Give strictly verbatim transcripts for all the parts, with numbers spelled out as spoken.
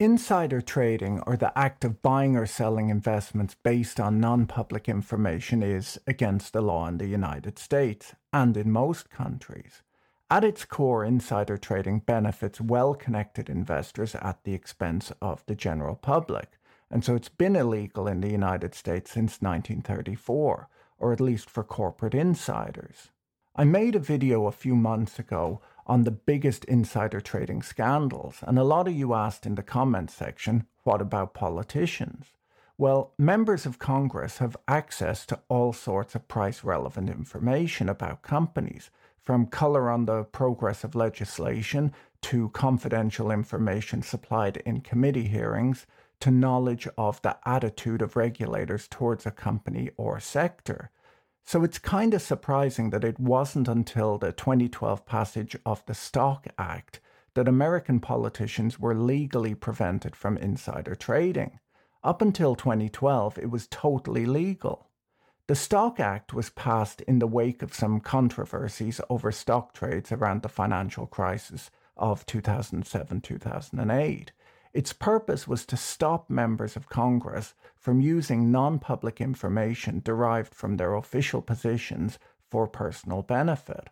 Insider trading, or the act of buying or selling investments based on non-public information, is against the law in the United States and in most countries. At its core, insider trading benefits well-connected investors at the expense of the general public, and so it's been illegal in the United States since nineteen thirty-four, or at least for corporate insiders. I made a video a few months ago on the biggest insider trading scandals, and a lot of you asked in the comments section, what about politicians? Well, members of Congress have access to all sorts of price-relevant information about companies, from color on the progress of legislation to confidential information supplied in committee hearings to knowledge of the attitude of regulators towards a company or sector. So it's kind of surprising that it wasn't until the twenty twelve passage of the STOCK Act that American politicians were legally prevented from insider trading. Up until twenty twelve, it was totally legal. The STOCK Act was passed in the wake of some controversies over stock trades around the financial crisis of two thousand seven to two thousand eight. Its purpose was to stop members of Congress from using non-public information derived from their official positions for personal benefit.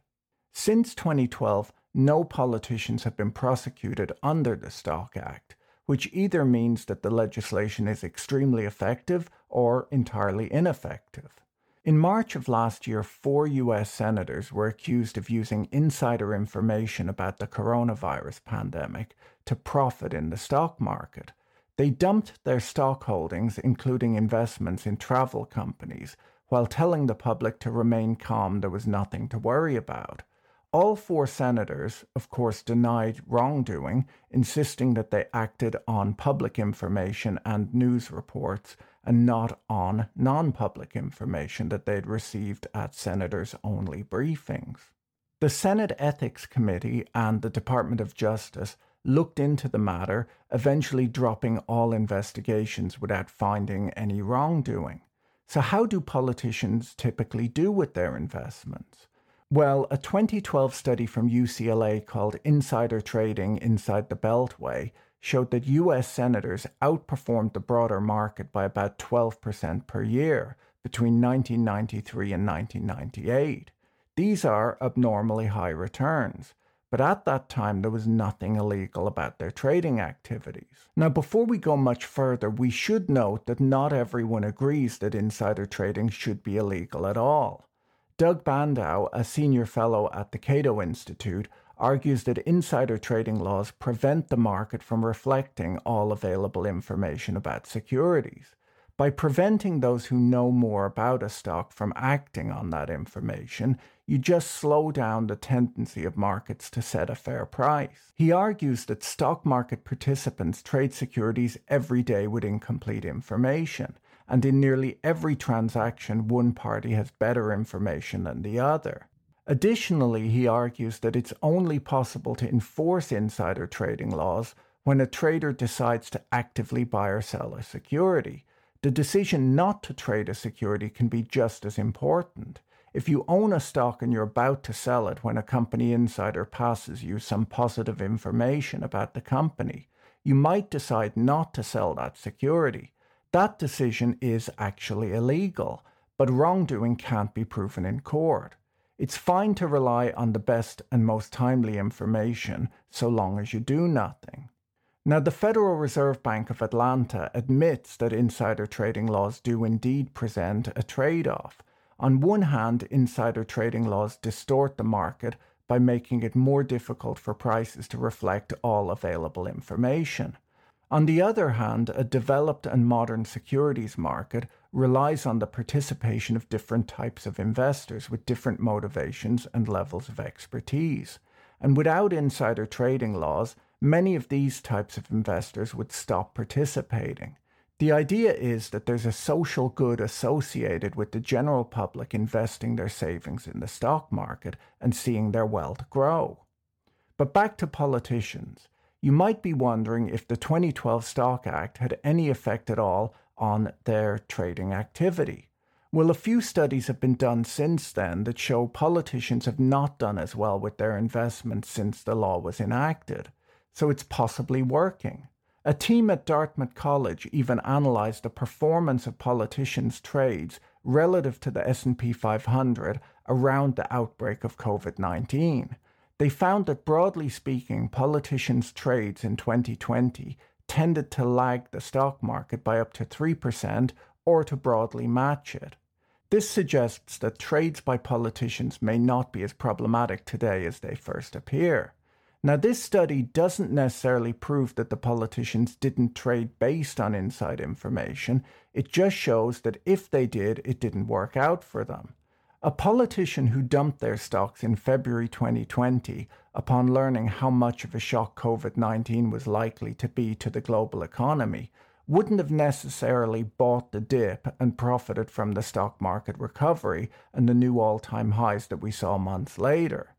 Since twenty twelve, no politicians have been prosecuted under the STOCK Act, which either means that the legislation is extremely effective or entirely ineffective. In March of last year, four U S senators were accused of using insider information about the coronavirus pandemic to profit in the stock market. They dumped their stock holdings, including investments in travel companies, while telling the public to remain calm, there was nothing to worry about. All four senators, of course, denied wrongdoing, insisting that they acted on public information and news reports and not on non-public information that they'd received at senators-only briefings. The Senate Ethics Committee and the Department of Justice looked into the matter, eventually dropping all investigations without finding any wrongdoing. So how do politicians typically do with their investments? Well, a twenty twelve study from U C L A called Insider Trading Inside the Beltway showed that U S senators outperformed the broader market by about twelve percent per year between nineteen ninety-three and nineteen ninety-eight. These are abnormally high returns, but at that time there was nothing illegal about their trading activities. Now, before we go much further, we should note that not everyone agrees that insider trading should be illegal at all. Doug Bandow, a senior fellow at the Cato Institute, argues that insider trading laws prevent the market from reflecting all available information about securities. By preventing those who know more about a stock from acting on that information, you just slow down the tendency of markets to set a fair price. He argues that stock market participants trade securities every day with incomplete information, and in nearly every transaction, one party has better information than the other. Additionally, he argues that it's only possible to enforce insider trading laws when a trader decides to actively buy or sell a security. The decision not to trade a security can be just as important. If you own a stock and you're about to sell it when a company insider passes you some positive information about the company, you might decide not to sell that security. That decision is actually illegal, but wrongdoing can't be proven in court. It's fine to rely on the best and most timely information so long as you do nothing. Now, the Federal Reserve Bank of Atlanta admits that insider trading laws do indeed present a trade-off. On one hand, insider trading laws distort the market by making it more difficult for prices to reflect all available information. On the other hand, a developed and modern securities market relies on the participation of different types of investors with different motivations and levels of expertise. And without insider trading laws, many of these types of investors would stop participating. The idea is that there's a social good associated with the general public investing their savings in the stock market and seeing their wealth grow. But back to politicians. You might be wondering if the twenty twelve STOCK Act had any effect at all on their trading activity. Well, a few studies have been done since then that show politicians have not done as well with their investments since the law was enacted, so it's possibly working. A team at Dartmouth College even analysed the performance of politicians' trades relative to the S and P five hundred around the outbreak of COVID nineteen. They found that, broadly speaking, politicians' trades in twenty twenty tended to lag the stock market by up to three percent or to broadly match it. This suggests that trades by politicians may not be as problematic today as they first appear. Now, this study doesn't necessarily prove that the politicians didn't trade based on inside information. It just shows that if they did, it didn't work out for them. A politician who dumped their stocks in February twenty twenty upon learning how much of a shock COVID nineteen was likely to be to the global economy wouldn't have necessarily bought the dip and profited from the stock market recovery and the new all-time highs that we saw months later.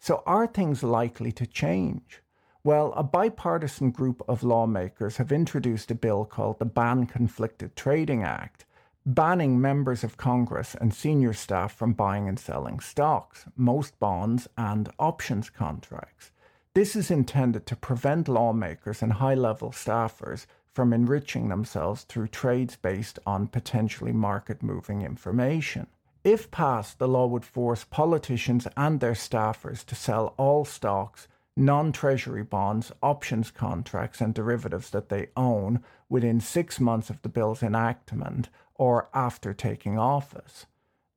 So are things likely to change? Well, a bipartisan group of lawmakers have introduced a bill called the Ban Conflicted Trading Act, banning members of Congress and senior staff from buying and selling stocks, most bonds and options contracts. This is intended to prevent lawmakers and high-level staffers from enriching themselves through trades based on potentially market-moving information. If passed, the law would force politicians and their staffers to sell all stocks, non-treasury bonds, options contracts and derivatives that they own within six months of the bill's enactment or after taking office.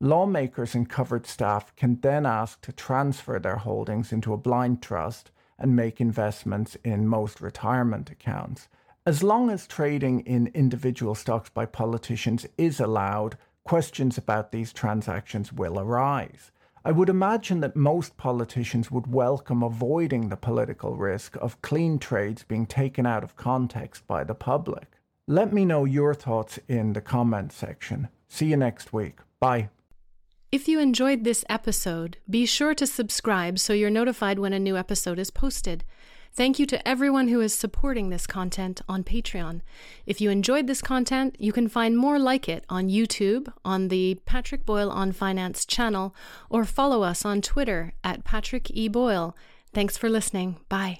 Lawmakers and covered staff can then ask to transfer their holdings into a blind trust and make investments in most retirement accounts. As long as trading in individual stocks by politicians is allowed, questions about these transactions will arise. I would imagine that most politicians would welcome avoiding the political risk of clean trades being taken out of context by the public. Let me know your thoughts in the comment section. See you next week. Bye. If you enjoyed this episode, be sure to subscribe so you're notified when a new episode is posted. Thank you to everyone who is supporting this content on Patreon. If you enjoyed this content, you can find more like it on YouTube, on the Patrick Boyle on Finance channel, or follow us on Twitter at Patrick E. Boyle. Thanks for listening. Bye.